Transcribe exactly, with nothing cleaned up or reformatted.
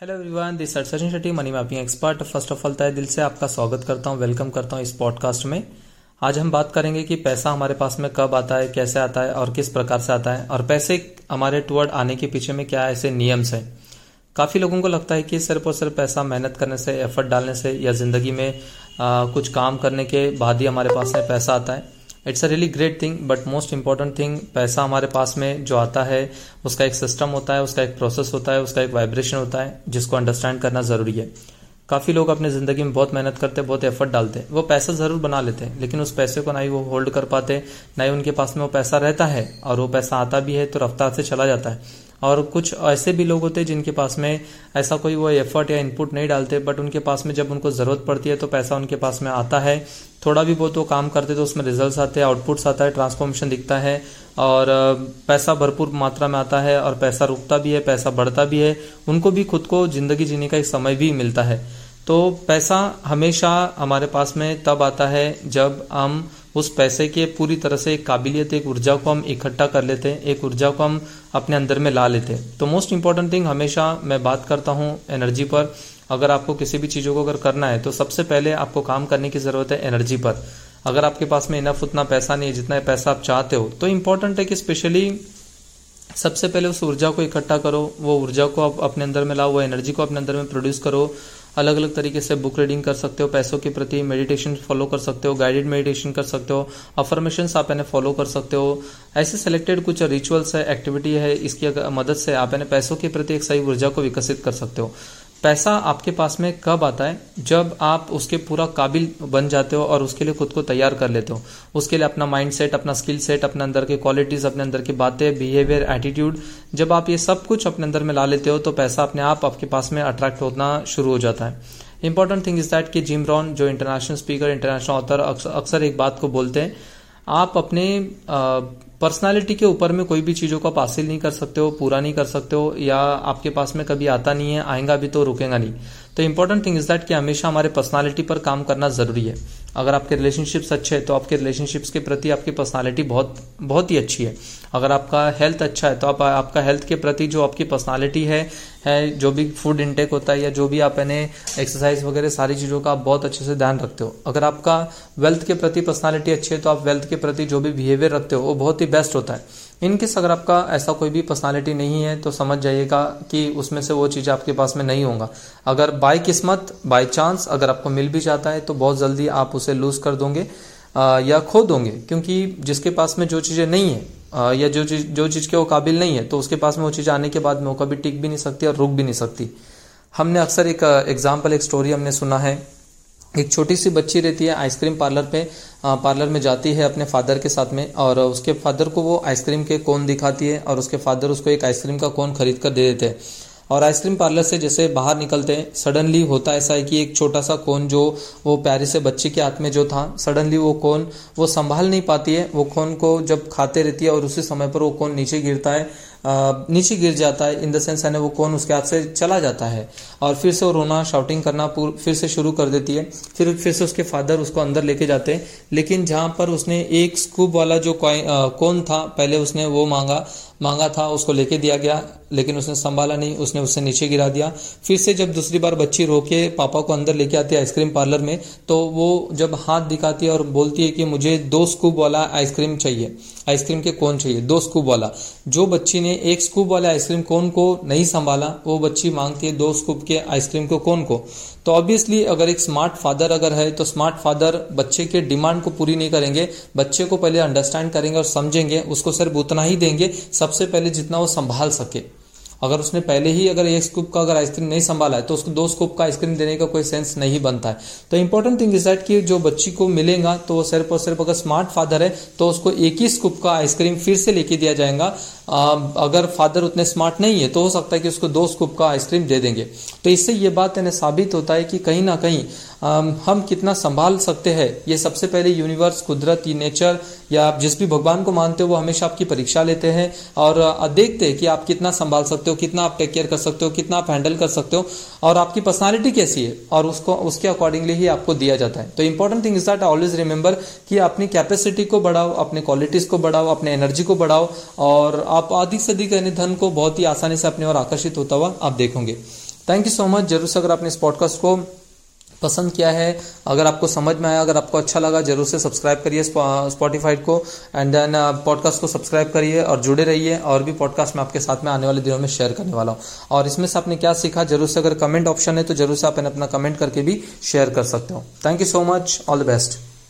Hello everyone, this is Sachin Shetty, money mapping expert. First of all तहे दिल से आपका स्वागत करता हूँ, वेलकम करता हूँ इस पॉडकास्ट में। आज हम बात करेंगे कि पैसा हमारे पास में कब आता है, कैसे आता है और किस प्रकार से आता है, और पैसे हमारे टुवर्ड आने के पीछे में क्या ऐसे नियम्स हैं। काफ़ी लोगों को लगता है कि सिर्फ और सिर्फ पैसा मेहनत करने से, एफर्ट डालने से या ज़िंदगी में आ, कुछ काम करने के बाद ही हमारे पास में पैसा आता है। It's a really great thing, but most important thing, पैसा हमारे पास में जो आता है उसका एक सिस्टम होता है, उसका एक प्रोसेस होता है, उसका एक वाइब्रेशन होता है, जिसको अंडरस्टैंड करना ज़रूरी है। काफ़ी लोग अपनी ज़िंदगी में बहुत मेहनत करते हैं, बहुत एफर्ट डालते हैं, वो पैसा ज़रूर बना लेते हैं, लेकिन उस पैसे को ना ही वो होल्ड कर पाते, ना ही उनके पास में वो पैसा रहता है, और वो पैसा आता भी है तो रफ्तार से चला जाता है। और कुछ ऐसे भी लोग होते हैं जिनके पास में ऐसा कोई वो एफर्ट या इनपुट नहीं डालते, बट उनके पास में जब उनको ज़रूरत पड़ती है तो पैसा उनके पास में आता है। थोड़ा भी बहुत वो काम करते तो उसमें रिजल्ट्स आते हैं, आउटपुट्स आता है, ट्रांसफॉर्मेशन दिखता है, और पैसा भरपूर मात्रा में आता है, और पैसा रुकता भी है, पैसा बढ़ता भी है, उनको भी खुद को ज़िंदगी जीने का एक समय भी मिलता है। तो पैसा हमेशा हमारे पास में तब आता है जब हम उस पैसे के पूरी तरह से एक काबिलियत, एक ऊर्जा को हम इकट्ठा कर लेते हैं, एक ऊर्जा को हम अपने अंदर में ला लेते हैं। तो मोस्ट इंपॉर्टेंट थिंग, हमेशा मैं बात करता हूँ एनर्जी पर। अगर आपको किसी भी चीज़ों को अगर करना है तो सबसे पहले आपको काम करने की ज़रूरत है एनर्जी पर। अगर आपके पास में इनफ उतना पैसा नहीं है जितना पैसा आप चाहते हो, तो इम्पॉर्टेंट है कि स्पेशली सबसे पहले उस ऊर्जा को इकट्ठा करो, वो ऊर्जा को आप अपने अंदर में लाओ, वो एनर्जी को अपने अंदर में प्रोड्यूस करो। अलग अलग तरीके से बुक रीडिंग कर सकते हो, पैसों के प्रति मेडिटेशन फॉलो कर सकते हो, गाइडेड मेडिटेशन कर सकते हो, अफर्मेशंस आप इन्हें फॉलो कर सकते हो। ऐसे सेलेक्टेड कुछ रिचुअल्स है, एक्टिविटी है, इसकी मदद से आप इन्हें पैसों के प्रति एक सही ऊर्जा को विकसित कर सकते हो। पैसा आपके पास में कब आता है? जब आप उसके पूरा काबिल बन जाते हो और उसके लिए खुद को तैयार कर लेते हो, उसके लिए अपना माइंड सेट, अपना स्किल सेट, अपने अंदर के क्वालिटीज़, अपने अंदर की बातें, बिहेवियर, एटीट्यूड, जब आप ये सब कुछ अपने अंदर में ला लेते हो तो पैसा अपने आप आपके पास में अट्रैक्ट होना शुरू हो जाता है। इंपॉर्टेंट थिंग इज़ दैट कि जिम रॉन, जो इंटरनेशनल स्पीकर, इंटरनेशनल ऑथर, अक्सर एक बात को बोलते हैं, आप अपने पर्सनालिटी के ऊपर में कोई भी चीज़ों का हासिल नहीं कर सकते हो, पूरा नहीं कर सकते हो, या आपके पास में कभी आता नहीं है, आएगा भी तो रुकेगा नहीं। तो इम्पॉर्टेंट थिंग इज़ दैट कि हमेशा हमारे पर्सनालिटी पर काम करना ज़रूरी है। अगर आपके रिलेशनशिप्स अच्छे हैं तो आपके रिलेशनशिप्स के प्रति आपकी पर्सनालिटी बहुत बहुत ही अच्छी है। अगर आपका हेल्थ अच्छा है तो आप आपका हेल्थ के प्रति जो आपकी पर्सनालिटी है, है जो भी फूड इंटेक होता है या जो भी आप इन्हें एक्सरसाइज वगैरह सारी चीज़ों का आप बहुत अच्छे से ध्यान रखते हो। अगर आपका वेल्थ के प्रति पर्सनालिटी अच्छी है तो आप वेल्थ के प्रति जो भी बिहेवियर रखते हो वो बहुत ही बेस्ट होता है। इनकेस अगर आपका ऐसा कोई भी पर्सनालिटी नहीं है तो समझ जाइएगा कि उसमें से वो चीज़ें आपके पास में नहीं होंगी। अगर बाय किस्मत, बाय चांस अगर आपको मिल भी जाता है तो बहुत जल्दी आप उसे लूज़ कर दोगे या खो दोगे, क्योंकि जिसके पास में जो चीज़ें नहीं है आ, या जो चीज़ जो चीज़ के वो काबिल नहीं है तो उसके पास में वो चीज़ आने के बाद में वो कभी टिक भी नहीं सकती और रुक भी नहीं सकती। हमने अक्सर एक एग्जाम्पल, एक स्टोरी हमने सुना है। एक छोटी सी बच्ची रहती है, आइसक्रीम पार्लर पे पार्लर में जाती है अपने फादर के साथ में, और उसके फादर को वो आइसक्रीम के कोन दिखाती है, और उसके फादर उसको एक आइसक्रीम का कोन खरीद कर दे देते हैं। और आइसक्रीम पार्लर से जैसे बाहर निकलते हैं, सडनली होता ऐसा है कि एक छोटा सा कोन जो वो प्यारे से बच्चे के हाथ में जो था, सडनली वो कोन वो संभाल नहीं पाती है, वो कोन को जब खाते रहती है और उसी समय पर वो कोन नीचे गिरता है, नीचे गिर जाता है, इन द सेंस यानी वो कोन उसके हाथ से चला जाता है, और फिर से वो रोना, शाउटिंग करना फिर से शुरू कर देती है। फिर फिर से उसके फादर उसको अंदर लेके जाते हैं, लेकिन जहाँ पर उसने एक स्कूप वाला जो कोन था पहले उसने वो मांगा मांगा था, उसको लेके दिया गया, लेकिन उसने संभाला नहीं, उसने उससे नीचे गिरा दिया। फिर से जब दूसरी बार बच्ची रो के पापा को अंदर लेके आती है आइसक्रीम पार्लर में, तो वो जब हाथ दिखाती है और बोलती है कि मुझे दो स्कूप वाला आइसक्रीम चाहिए, आइसक्रीम के कोन चाहिए, दो स्कूप वाला। जो बच्ची ने एक स्कूप वाले आइसक्रीम कोन को नहीं संभाला, वो बच्ची मांगती है दो स्कूप के आइसक्रीम को कोन को। तो ऑब्वियसली अगर एक स्मार्ट फादर अगर है तो स्मार्ट फादर बच्चे के डिमांड को पूरी नहीं करेंगे, बच्चे को पहले अंडरस्टैंड करेंगे और समझेंगे, उसको सिर्फ उतना ही देंगे सबसे पहले जितना वो संभाल सके। अगर उसने पहले ही अगर एक स्कूप का अगर आइसक्रीम नहीं संभाला है तो उसको दो स्कूप का आइसक्रीम देने का कोई सेंस नहीं बनता है। तो इंपॉर्टेंट थिंग इज दैट कि जो बच्ची को मिलेगा तो वो सिर्फ और सिर्फ अगर स्मार्ट फादर है तो उसको एक ही स्कूप का आइसक्रीम फिर से लेके दिया जाएगा। अगर फादर उतने स्मार्ट नहीं है तो हो सकता है कि उसको दो स्कूप का आइसक्रीम दे देंगे। तो इससे ये बात यानी साबित होता है कि कहीं ना कहीं हम कितना संभाल सकते हैं, ये सबसे पहले यूनिवर्स, कुदरत, नेचर, या आप जिस भी भगवान को मानते हो वो हमेशा आपकी परीक्षा लेते हैं और देखते हैं कि आप कितना संभाल सकते हो, कितना आप टेक केयर कर सकते हो, कितना आप हैंडल कर सकते हो, और आपकी पर्सनालिटी कैसी है, और उसको उसके अकॉर्डिंगली ही आपको दिया जाता है। तो important thing is that always remember कि अपनी कैपेसिटी को बढ़ाओ, अपने क्वालिटीज को बढ़ाओ, अपने एनर्जी को बढ़ाओ, और आप अधिक से अधिक धन को बहुत ही आसानी से अपने और आकर्षित होता हुआ आप देखोगे। Thank you so much. जरूर से अगर आपने इस पॉडकास्ट को पसंद किया है, अगर आपको समझ में आया, अगर आपको अच्छा लगा, जरूर से सब्सक्राइब करिए स्पॉटिफाई को एंड देन पॉडकास्ट को सब्सक्राइब करिए और जुड़े रहिए। और भी पॉडकास्ट मैं आपके साथ में आने वाले दिनों में शेयर करने वाला हूँ। और इसमें से आपने क्या सीखा, जरूर से अगर कमेंट ऑप्शन है तो जरूर से आप अपना कमेंट करके भी शेयर कर सकते हो। Thank you so much. All the best.